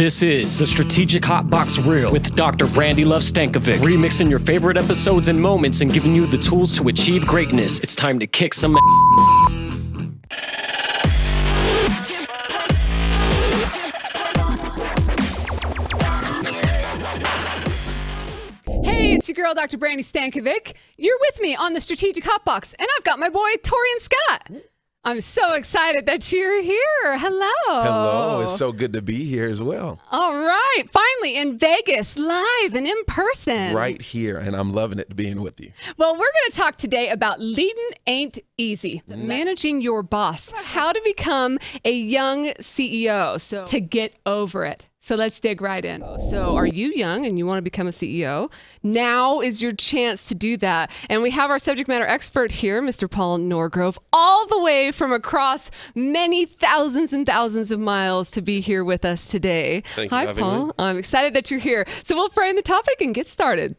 This is the Strategic Hotbox Reel with Dr. Brandy Love Stankevic, remixing your favorite episodes and moments and giving you the tools to achieve greatness. It's time to kick some ass. It's your girl, Dr. Brandy Stankevic. You're with me on the Strategic Hotbox, and I've got my boy, Torrian Scott. I'm so excited that you're here. Hello. Hello. It's so good to be here as well. All right. Finally in Vegas, live and in person. Right here, and I'm loving it being with you. Well, we're going to talk today about leading ain't easy, managing your boss, how to become a young CEO, so to get over it. So let's dig right in. So are you young and you want to become a CEO? Now is your chance to do that. And we have our subject matter expert here, Mr. Paul Norgrove, all the way from across many thousands and thousands of miles to be here with us today. Hi, Paul. I'm excited that you're here. So we'll frame the topic and get started.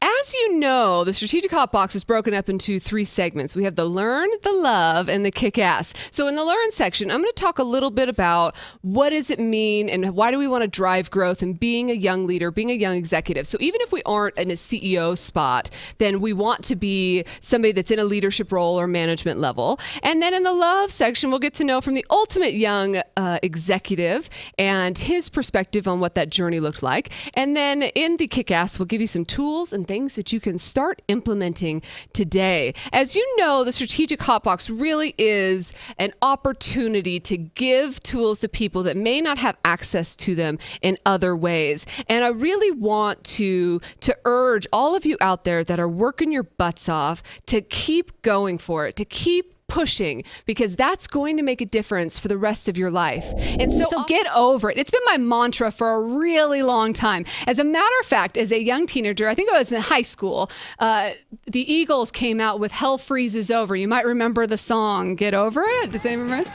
As you know, the Strategic Hotbox is broken up into three segments. We have the learn, the love, and the kick ass. So in the learn section, I'm going to talk a little bit about what does it mean and why do we want to drive growth and being a young leader, being a young executive. So even if we aren't in a CEO spot, then we want to be somebody that's in a leadership role or management level. And then in the love section, we'll get to know from the ultimate young executive and his perspective on what that journey looked like. And then in the kick ass, we'll give you some tools and things that you can start implementing today. As you know, the Strategic Hotbox really is an opportunity to give tools to people that may not have access to them in other ways. And I really want to urge all of you out there that are working your butts off to keep going for it, to keep pushing, because that's going to make a difference for the rest of your life. And so get over it. It's been my mantra for a really long time. As a matter of fact, as a young teenager, I think I was in high school, the Eagles came out with Hell Freezes Over. You might remember the song, Get Over It. Does anyone remember it?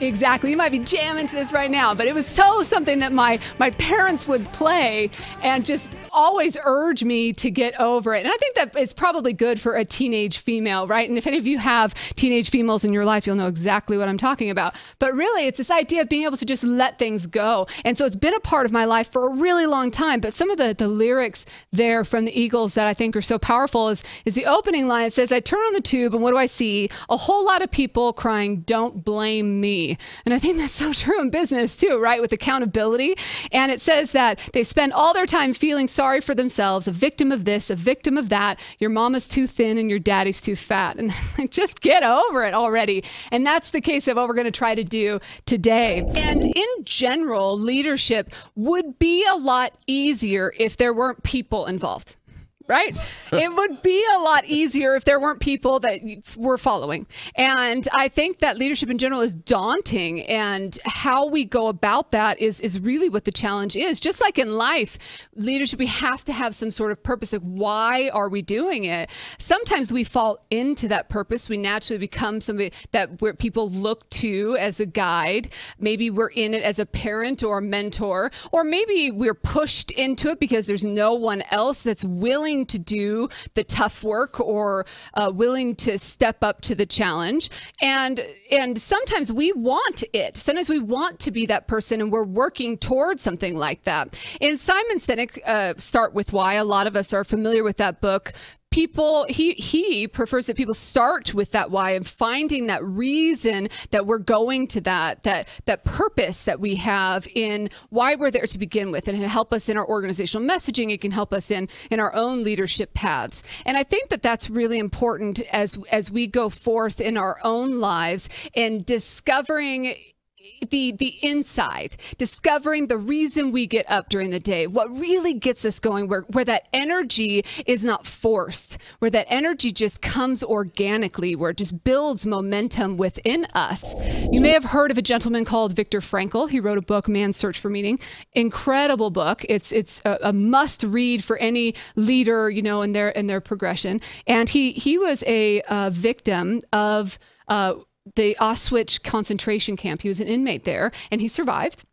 Exactly. You might be jamming to this right now, but it was so something that my parents would play and just always urge me to get over it. And I think that is probably good for a teenage female, right? And if any of you have teenage females in your life, you'll know exactly what I'm talking about. But really, it's this idea of being able to just let things go. And so it's been a part of my life for a really long time. But some of the lyrics there from the Eagles that I think are so powerful is the opening line. It says, I turn on the tube and what do I see? A whole lot of people crying, don't blame me. And I think that's so true in business too, right? With accountability. And it says that they spend all their time feeling sorry for themselves, a victim of this, a victim of that. Your mama's too thin and your daddy's too fat. And just get over it already. And that's the case of what we're going to try to do today. And in general, leadership would be a lot easier if there weren't people involved. Right? It would be a lot easier if there weren't people that were following. And I think that leadership in general is daunting, and how we go about that is really what the challenge is. Just like in life, leadership, we have to have some sort of purpose. Like, why are we doing it? Sometimes we fall into that purpose. We naturally become somebody that where people look to as a guide. Maybe we're in it as a parent or a mentor, or maybe we're pushed into it because there's no one else that's willing to do the tough work or willing to step up to the challenge. And sometimes we want it. Sometimes we want to be that person, and we're working towards something like that. In Simon Sinek, Start With Why, a lot of us are familiar with that book. People, he prefers that people start with that why and finding that reason that we're going to that purpose that we have in why we're there to begin with, and it can help us in our organizational messaging. It can help us in our own leadership paths. And I think that that's really important as we go forth in our own lives and discovering the inside, discovering the reason we get up during the day, what really gets us going, where that energy is not forced, where that energy just comes organically, where it just builds momentum within us. You may have heard of a gentleman called Viktor Frankl. He wrote a book, Man's Search for Meaning. Incredible book. It's a must read for any leader, you know, in their progression. And he was a victim of the Auschwitz concentration camp. He was an inmate there, and he survived.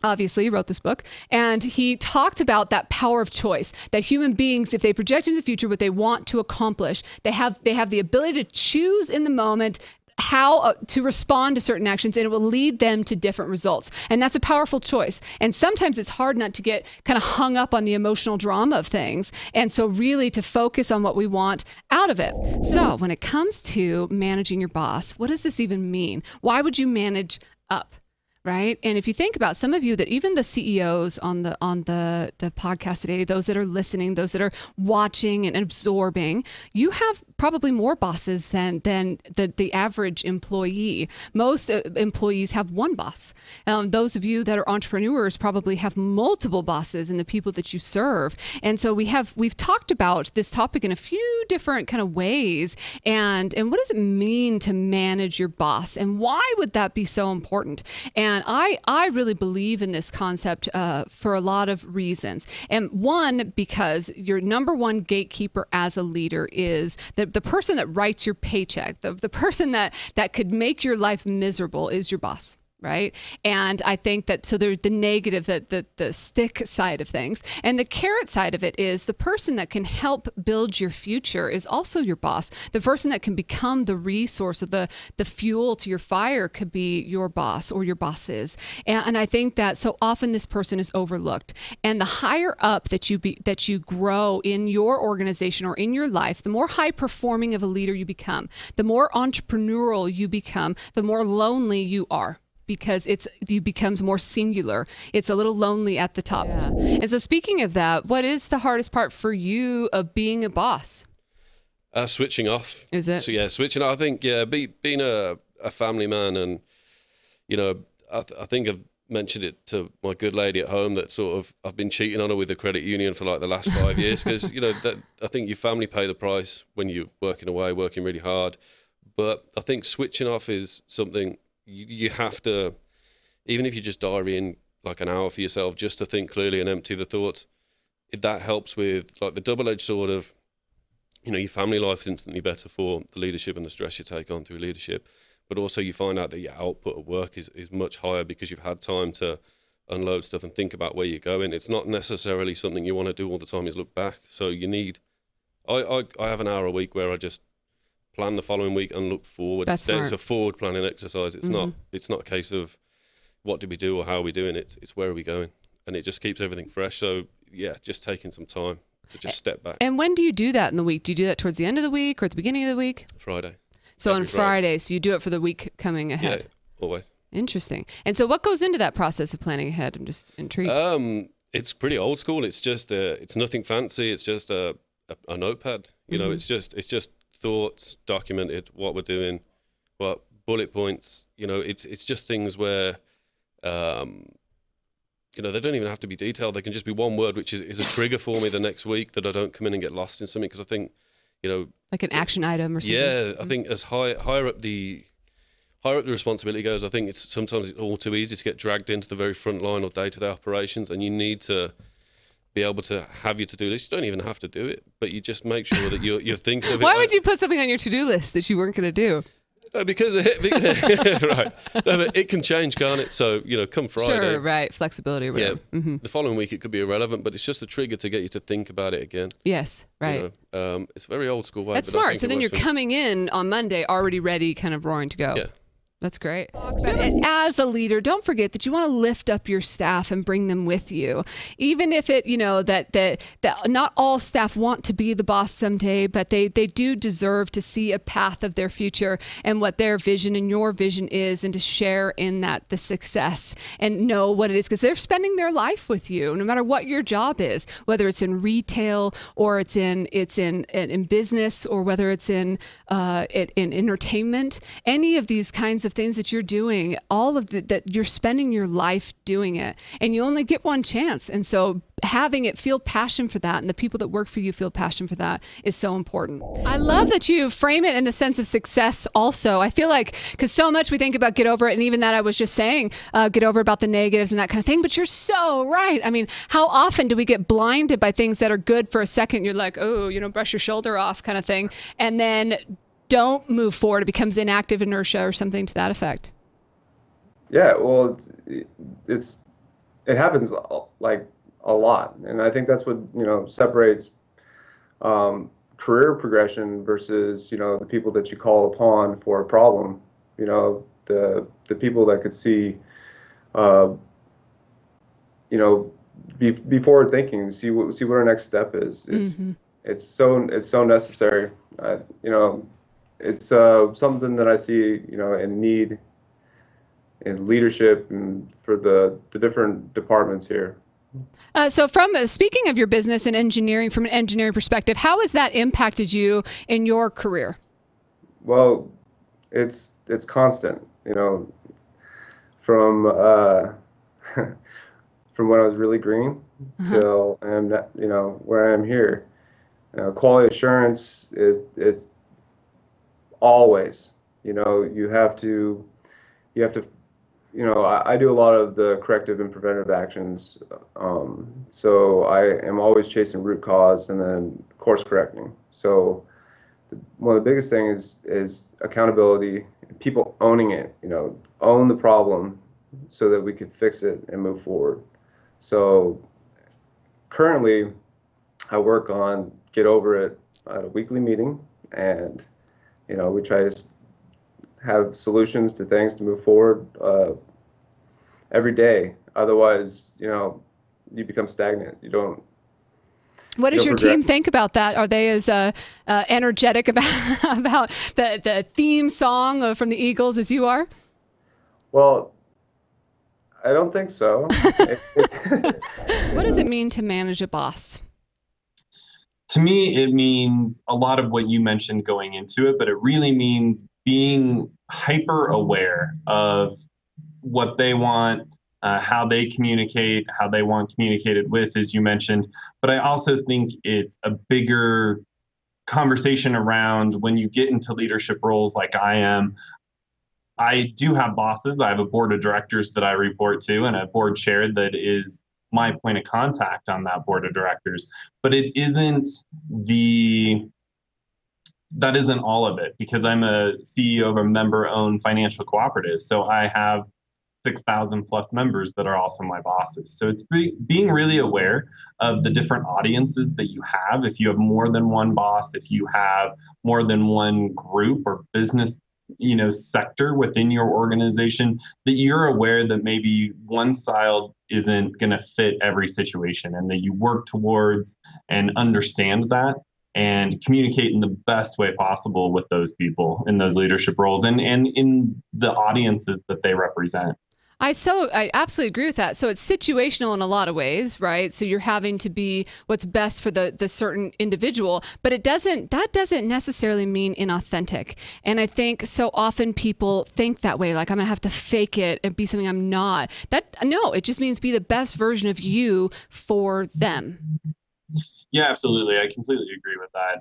Obviously, he wrote this book, and he talked about that power of choice, that human beings, if they project into the future what they want to accomplish, they have the ability to choose in the moment how to respond to certain actions, and it will lead them to different results. And that's a powerful choice. And sometimes it's hard not to get kind of hung up on the emotional drama of things. And so really to focus on what we want out of it. So when it comes to managing your boss, what does this even mean? Why would you manage up? Right. And if you think about some of you that even the CEOs on the podcast today, those that are listening, those that are watching and absorbing, you have probably more bosses than the average employee. Most employees have one boss. Those of you that are entrepreneurs probably have multiple bosses in the people that you serve. And so we've talked about this topic in a few different kind of ways. And what does it mean to manage your boss? And why would that be so important? And I really believe in this concept for a lot of reasons. And one, because your number one gatekeeper as a leader is the person that writes your paycheck, the person that could make your life miserable is your boss. Right. And I think that so there's the negative, that the stick side of things, and the carrot side of it is the person that can help build your future is also your boss. The person that can become the resource or the fuel to your fire could be your boss or your bosses. And I think that so often this person is overlooked. And the higher up that you grow in your organization or in your life, the more high performing of a leader you become, the more entrepreneurial you become, the more lonely you are. Because you becomes more singular. It's a little lonely at the top. Yeah. And so speaking of that, what is the hardest part for you of being a boss? Switching off. Is it? So yeah, switching off. I think, yeah, being a family man, and, you know, I think I've mentioned it to my good lady at home that sort of I've been cheating on her with the credit union for like the last 5 years because, you know, I think your family pay the price when you're working away, working really hard. But I think switching off is something you have to, even if you just diary in like an hour for yourself just to think clearly and empty the thoughts, that helps with like the double-edged sword of, you know, your family life is instantly better for the leadership and the stress you take on through leadership, but also you find out that your output of work is much higher because you've had time to unload stuff and think about where you're going. It's not necessarily something you want to do all the time is look back. So you need, I have an hour a week where I just plan the following week and look forward. It's a forward planning exercise. It's mm-hmm. It's not a case of what did we do or how are we doing it. It's where are we going, and it just keeps everything fresh. So yeah, just taking some time to just step back. And when do you do that in the week? Do you do that towards the end of the week or at the beginning of the week? Friday. So every on Friday, so you do it for the week coming ahead. Yeah, always. Interesting. And so what goes into that process of planning ahead? I'm just intrigued. It's pretty old school. It's just it's nothing fancy. It's just a notepad. You mm-hmm. know, it's just thoughts documented, what we're doing, what bullet points, you know, it's just things where, you know, they don't even have to be detailed. They can just be one word, which is a trigger for me the next week that I don't come in and get lost in something. Because I think, you know, like an action item or something. Yeah. I think as higher up the responsibility goes, I think sometimes it's all too easy to get dragged into the very front line or day-to-day operations. And you need to be able to have your to-do list. You don't even have to do it, but you just make sure that you're thinking of it. Why would you put something on your to-do list that you weren't going to do? No, because right. No, but it can change, can't it? So, you know, come Friday. Sure, right. Flexibility or whatever. Yeah, mm-hmm. The following week it could be irrelevant, but it's just a trigger to get you to think about it again. Yes, right. You know, it's a very old school way. That's smart. So then you're coming in on Monday already ready, kind of roaring to go. Yeah. That's great. And as a leader, don't forget that you want to lift up your staff and bring them with you. Even if it, you know, that not all staff want to be the boss someday, but they do deserve to see a path of their future and what their vision and your vision is, and to share in that the success and know what it is, because they're spending their life with you, no matter what your job is, whether it's in retail or it's in business or whether it's in entertainment, any of these kinds of things that you're doing, all of that you're spending your life doing it, and you only get one chance. And so having it feel passion for that, and the people that work for you feel passion for that, is so important. I love that you frame it in the sense of success also. I feel like, because so much we think about get over it, and even that I was just saying, get over about the negatives and that kind of thing, but you're so right. I mean, how often do we get blinded by things that are good for a second? You're like, oh, you know, brush your shoulder off kind of thing, and then don't move forward. It becomes inactive inertia or something to that effect. Yeah, well, it happens like a lot, and I think that's what separates career progression versus, you know, the people that you call upon for a problem. You know, the people that could see, you know, be forward thinking, see what our next step is. It's mm-hmm. it's so necessary. You know, it's something that I see, you know, in need in leadership and for the different departments here. So from speaking of your business and engineering, from an engineering perspective, how has that impacted you in your career? Well, it's constant, you know, from when I was really green uh-huh. till I'm not, you know, where I am here. Quality assurance, it's always, you know, you have to you know, I do a lot of the corrective and preventative actions. So I am always chasing root cause and then course correcting. So one of the biggest things is accountability, people owning it, you know, own the problem so that we can fix it and move forward. So currently I work on Get Over It at a weekly meeting, and, you know, we try to have solutions to things to move forward every day. Otherwise, you know, you become stagnant. You don't. What does your team think about that? Are they as energetic about about the theme song from the Eagles as you are? Well, I don't think so. What does it mean to manage a boss? To me, it means a lot of what you mentioned going into it, but it really means being hyper aware of what they want, how they communicate, how they want communicated with, as you mentioned. But I also think it's a bigger conversation around when you get into leadership roles like I am. I do have bosses. I have a board of directors that I report to and a board chair that is my point of contact on that board of directors. But it isn't that isn't all of it, because I'm a CEO of a member-owned financial cooperative. So I have 6,000 plus members that are also my bosses. So it's being really aware of the different audiences that you have. If you have more than one boss, if you have more than one group or business, you know, sector within your organization, that you're aware that maybe one style isn't going to fit every situation, and that you work towards and understand that and communicate in the best way possible with those people in those leadership roles and in the audiences that they represent. I absolutely agree with that. So it's situational in a lot of ways, right? So you're having to be what's best for the certain individual, but that doesn't necessarily mean inauthentic. And I think so often people think that way, like I'm gonna have to fake it and be something I'm not. No, it just means be the best version of you for them. Yeah, absolutely. I completely agree with that.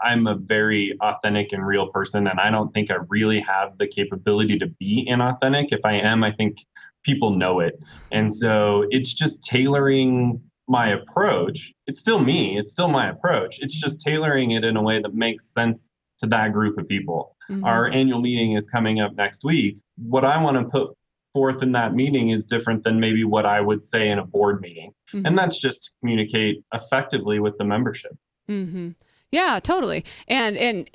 I'm a very authentic and real person, and I don't think I really have the capability to be inauthentic. If I am, I think people know it. And so it's just tailoring my approach. It's still me. It's still my approach. It's just tailoring it in a way that makes sense to that group of people. Mm-hmm. Our annual meeting is coming up next week. What I want to put forth in that meeting is different than maybe what I would say in a board meeting. Mm-hmm. And that's just to communicate effectively with the membership. Mm-hmm. Yeah, totally. And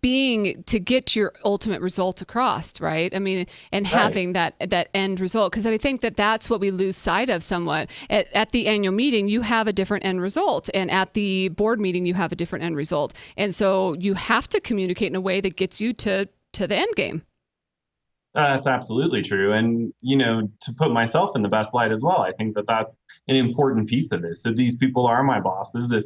being to get your ultimate results across, right? I mean, and having that end result, because I think that's what we lose sight of somewhat. At the annual meeting, you have a different end result, and at the board meeting, you have a different end result. And so you have to communicate in a way that gets you to the end game. That's absolutely true. And, you know, to put myself in the best light as well, I think that's an important piece of this. So these people are my bosses. If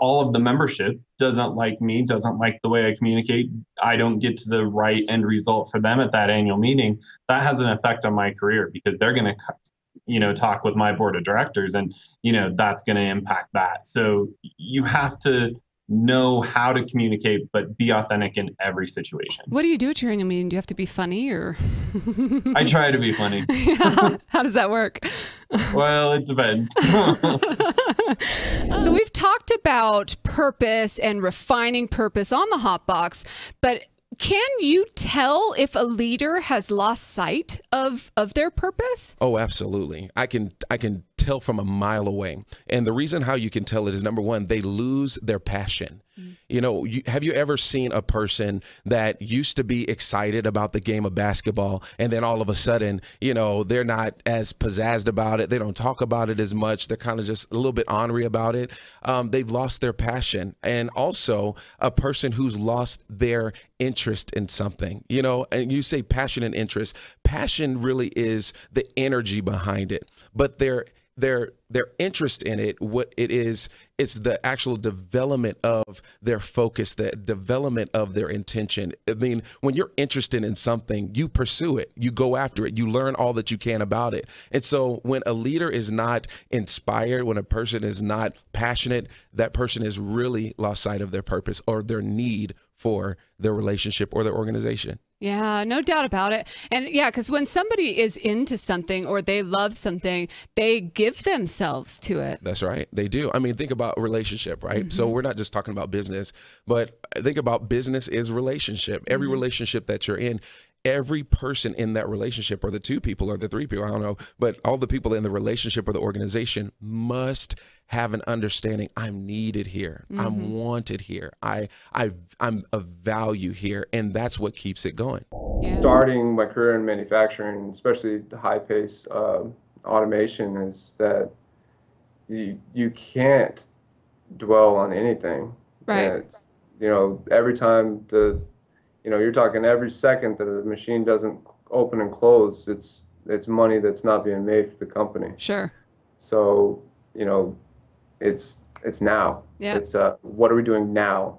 all of the membership doesn't like me, doesn't like the way I communicate, I don't get to the right end result for them at that annual meeting, that has an effect on my career, because they're going to, you know, talk with my board of directors, and, you know, that's going to impact that. So you have to know how to communicate, but be authentic in every situation. What do you do at your annual meeting? Do you have to be funny, or? I try to be funny. Yeah. How does that work? Well, it depends. So we've talked about purpose and refining purpose on the Hotbox, but Can you tell if a leader has lost sight of their purpose? Oh, absolutely. I can tell from a mile away. And the reason how you can tell it is, number one, they lose their passion. Mm-hmm. You know, have you ever seen a person that used to be excited about the game of basketball, and then all of a sudden, you know, they're not as pizzazzed about it. They don't talk about it as much. They're kind of just a little bit ornery about it. They've lost their passion. And also a person who's lost their interest in something, you know, and you say passion and interest. Passion really is the energy behind it, but their interest in it, what it is, it's the actual development of their focus, the development of their intention. I mean, when you're interested in something, you pursue it, you go after it, you learn all that you can about it. And so when a leader is not inspired, when a person is not passionate, that person has really lost sight of their purpose or their need for their relationship or their organization. Yeah, no doubt about it. And yeah, because when somebody is into something or they love something, they give themselves to it. That's right. They do. I mean, think about relationship, right? Mm-hmm. So we're not just talking about business, but think about business is relationship. Every mm-hmm. relationship that you're in, every person in that relationship, or the two people or the three people, I don't know, but all the people in the relationship or the organization must have an understanding. I'm needed here. Mm-hmm. I'm wanted here. I'm of value here. And that's what keeps it going. Yeah. Starting my career in manufacturing, especially the high pace automation, is that you can't dwell on anything. Right. And it's, you know, every time you're talking every second that the machine doesn't open and close, it's money that's not being made for the company. Sure. So, you know, it's now. Yeah. It's what are we doing now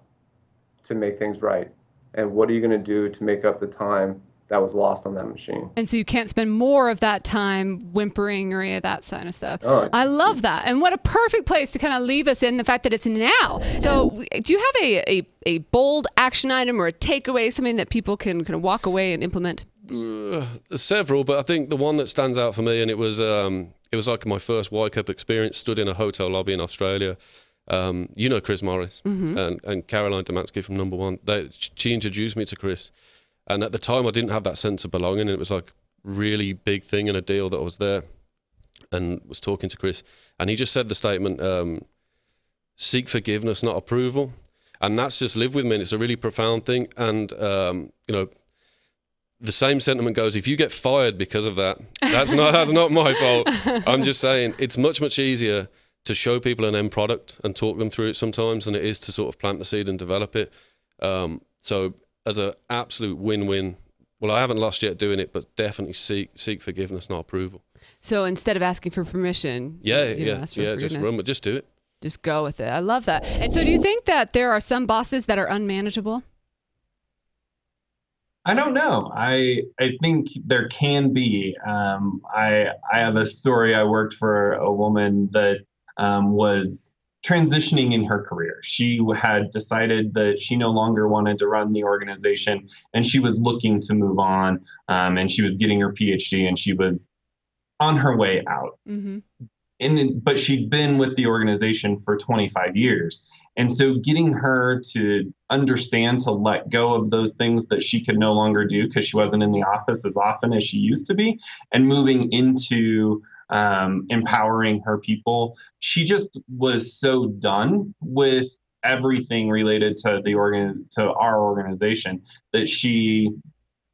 to make things right? And what are you going to do to make up the time that was lost on that machine? And so you can't spend more of that time whimpering or any of that kind of stuff. Oh, I love that. And what a perfect place to kind of leave us in the fact that it's now. So do you have a bold action item or a takeaway, something that people can kind of walk away and implement? Several, but I think the one that stands out for me, and it was like my first Y Cup experience, stood in a hotel lobby in Australia. You know Chris Morris mm-hmm. and Caroline Domanski from Number One. She introduced me to Chris. And at the time, I didn't have that sense of belonging. And it was like really big thing and a deal that I was there and was talking to Chris. And he just said the statement, seek forgiveness, not approval. And that's just live with me. And it's a really profound thing. And, you know, the same sentiment goes, if you get fired because of that, that's not my fault. I'm just saying it's much, much easier to show people an end product and talk them through it sometimes than it is to sort of plant the seed and develop it. So as an absolute win-win. Well, I haven't lost yet doing it, but definitely seek forgiveness, not approval. So instead of asking for permission, just do it. Just go with it. I love that. And so do you think that there are some bosses that are unmanageable? I don't know. I think there can be. I have a story. I worked for a woman that was transitioning in her career. She had decided that she no longer wanted to run the organization, and she was looking to move on, and she was getting her PhD, and she was on her way out. Mm-hmm. But she'd been with the organization for 25 years. And so getting her to understand to let go of those things that she could no longer do because she wasn't in the office as often as she used to be, and moving into empowering her people. She just was so done with everything related to our organization that she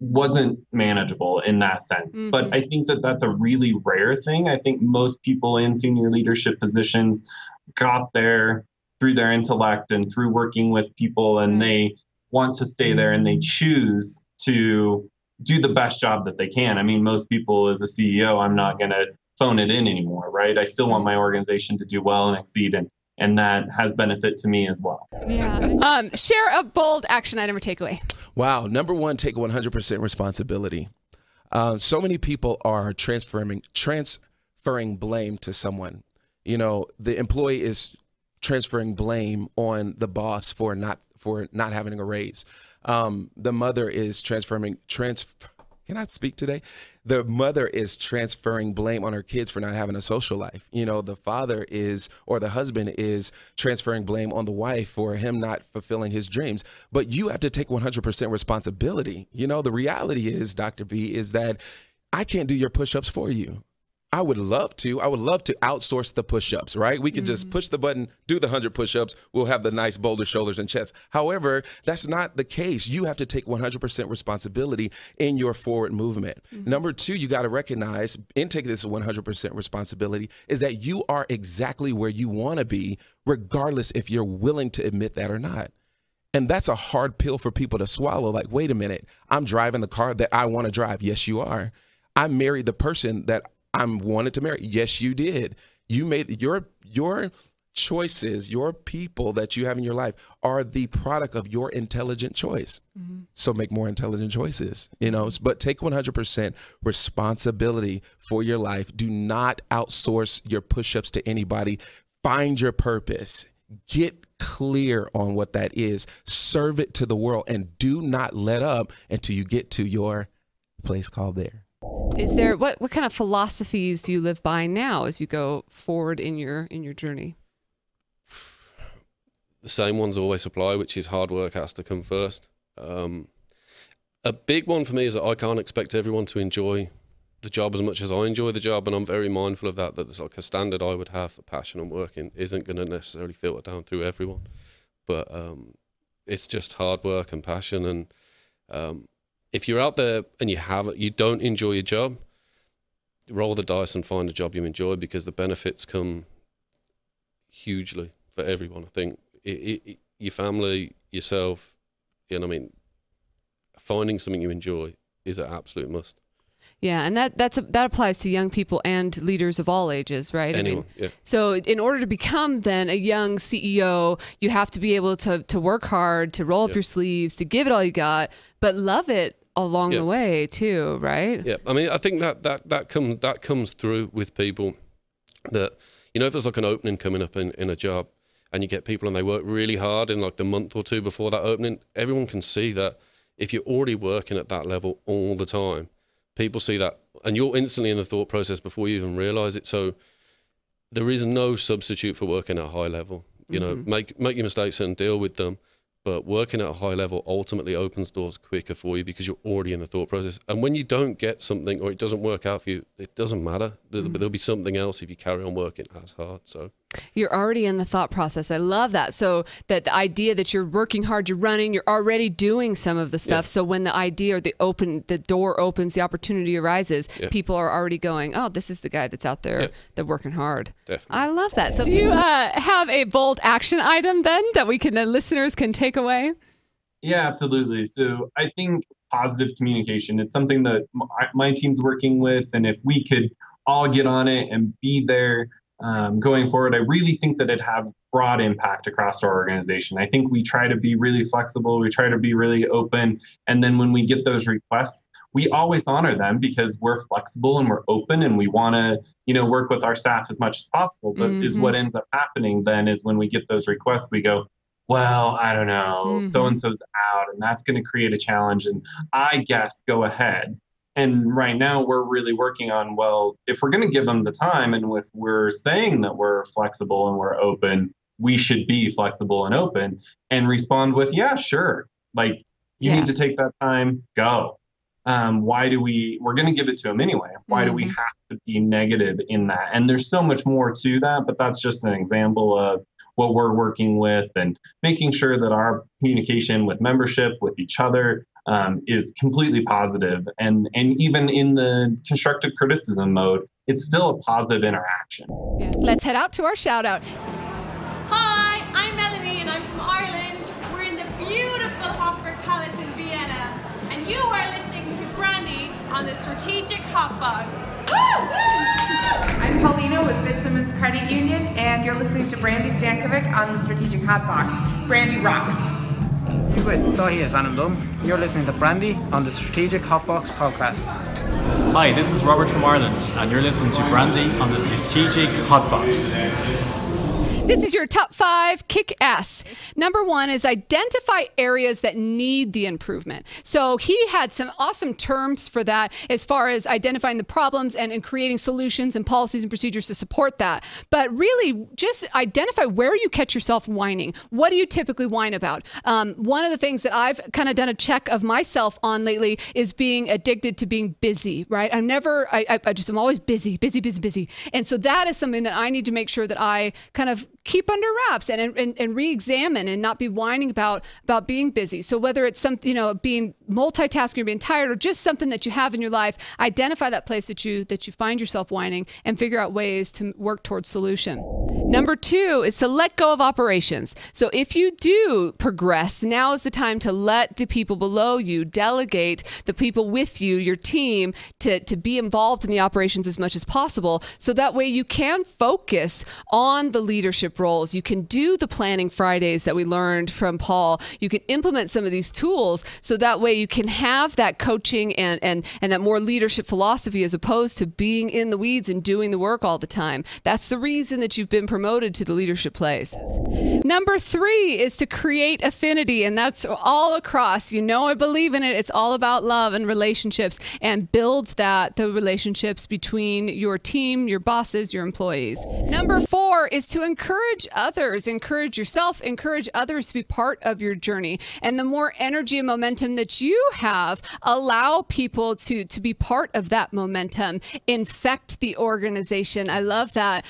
wasn't manageable in that sense. Mm-hmm. But I think that that's a really rare thing. I think most people in senior leadership positions got there through their intellect and through working with people, and they want to stay there and they choose to do the best job that they can. I mean, most people, as a CEO, I'm not going to phone it in anymore, right? I still want my organization to do well and exceed, and that has benefit to me as well. Yeah. Share a bold action item or takeaway. Wow. Number one, take 100% responsibility. So many people are transferring blame to someone. You know, the employee is transferring blame on the boss for not having a raise. The mother is transferring. Can I speak today? The mother is transferring blame on her kids for not having a social life. You know, the father is, or the husband is transferring blame on the wife for him not fulfilling his dreams. But you have to take 100% responsibility. You know, the reality is, Dr. B, is that I can't do your push-ups for you. I would love to outsource the push-ups, right? We could just push the button, do the 100 push-ups. We'll have the nice bolder shoulders and chest. However, that's not the case. You have to take 100% responsibility in your forward movement. Number two, you got to recognize and take this 100% responsibility is that you are exactly where you want to be, regardless if you're willing to admit that or not. And that's a hard pill for people to swallow. Like, wait a minute, I'm driving the car that I want to drive. Yes, you are. I married the person that I wanted to marry. Yes, you did. You made your choices, your people that you have in your life are the product of your intelligent choice. So make more intelligent choices, you know, but take 100% responsibility for your life. Do not outsource your push-ups to anybody. Find your purpose. Get clear on what that is. Serve it to the world and do not let up until you get to your place called there. Is there what kind of philosophies do you live by now as you go forward in your journey? The same ones always apply, which is hard work has to come first. A big one for me is that I can't expect everyone to enjoy the job as much as I enjoy the job, and I'm very mindful of that. There's like a standard I would have for passion and working isn't going to necessarily filter down through everyone, but it's just hard work and passion. And if you're out there and you don't enjoy your job, roll the dice and find a job you enjoy, because the benefits come hugely for everyone. I think your family, yourself, you know what I mean? Finding something you enjoy is an absolute must. Yeah, and that applies to young people and leaders of all ages, right? Anyone, yeah. So in order to become then a young CEO, you have to be able to work hard, to roll up your sleeves, to give it all you got, but love it along the way too, right? Yeah, I mean, I think that comes through with people that, you know, if there's like an opening coming up in a job and you get people and they work really hard in like the month or two before that opening, everyone can see that if you're already working at that level all the time, people see that and you're instantly in the thought process before you even realize it. So there is no substitute for working at a high level. You know, make your mistakes and deal with them, but working at a high level ultimately opens doors quicker for you because you're already in the thought process. And when you don't get something or it doesn't work out for you, it doesn't matter. There'll be something else if you carry on working as hard. So you're already in the thought process. I love that. So that the idea that you're working hard, you're running, you're already doing some of the stuff. Yeah. So when the idea or the door opens, the opportunity arises, people are already going, oh, this is the guy that's out there that's working hard. Definitely. I love that. So do you have a bold action item then that the listeners can take away? Yeah, absolutely. So I think positive communication, it's something that my team's working with. And if we could all get on it and be there, going forward, I really think that it have broad impact across our organization. I think we try to be really flexible. We try to be really open. And then when we get those requests, we always honor them because we're flexible and we're open and we want to, you know, work with our staff as much as possible. But is what ends up happening then is when we get those requests, we go, well, I don't know, so-and-so's out and that's going to create a challenge. And I guess go ahead. And right now we're really working on, well, if we're going to give them the time and if we're saying that we're flexible and we're open, we should be flexible and open and respond with, yeah, sure. Like you need to take that time, go. We're going to give it to them anyway. Why do we have to be negative in that? And there's so much more to that, but that's just an example of what we're working with and making sure that our communication with membership, with each other, is completely positive. And even in the constructive criticism mode, it's still a positive interaction. Yeah. Let's head out to our shout out. Hi, I'm Melanie and I'm from Ireland. We're in the beautiful Hofburg Palace in Vienna. And you are listening to Brandy on the Strategic Hotbox. Woo! I'm Paulina with Fitzsimmons Credit Union and you're listening to Brandy Stankovic on the Strategic Hotbox. Brandy rocks. You're listening to Brandy on the Strategic Hotbox podcast. Hi, this is Robert from Ireland, and you're listening to Brandy on the Strategic Hotbox. This is your top five kick ass. Number one is identify areas that need the improvement. So he had some awesome terms for that as far as identifying the problems and creating solutions and policies and procedures to support that. But really just identify where you catch yourself whining. What do you typically whine about? One of the things that I've kind of done a check of myself on lately is being addicted to being busy, right? I'm always busy. And so that is something that I need to make sure that I kind of keep under wraps and re-examine and not be whining about being busy. So whether it's something, being multitasking or being tired or just something that you have in your life, identify that place that you find yourself whining and figure out ways to work towards solution. Number two is to let go of operations. So if you do progress, now is the time to let the people below you, delegate the people with you, your team, to be involved in the operations as much as possible. So that way you can focus on the leadership roles. You can do the planning Fridays that we learned from Paul. You can implement some of these tools so that way you can have that coaching and that more leadership philosophy as opposed to being in the weeds and doing the work all the time. That's the reason that you've been promoted to the leadership places. Number three is to create affinity, and that's all across. I believe in it. It's all about love and relationships, and build the relationships between your team, your bosses, your employees. Number four is to encourage others, encourage yourself, encourage others to be part of your journey. And the more energy and momentum that you have, allow people to be part of that momentum. Infect the organization. I love that.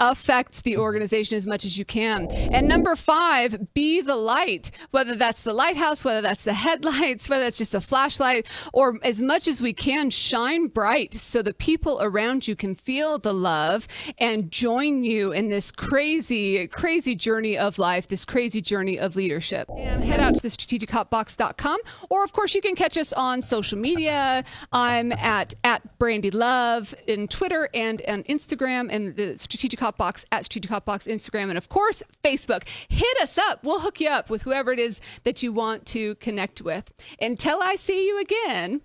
Affect the organization as much as you can. And number five, be the light, whether that's the lighthouse, whether that's the headlights, whether that's just a flashlight, or as much as we can, shine bright so the people around you can feel the love and join you in this crazy, crazy journey of life, this crazy journey of leadership. And head out to the strategichotbox.com, or of course you can catch us on social media. I'm at Brandy Love in Twitter and on Instagram, and the Strategic Hotbox at Strategic Hotbox Instagram, and of course Facebook. Hit us up. We'll hook you up with whoever it is that you want to connect with. Until I see you again,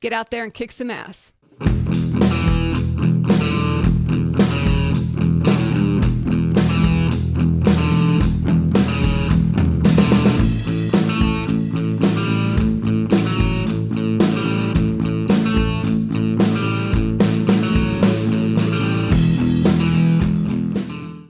get out there and kick some ass.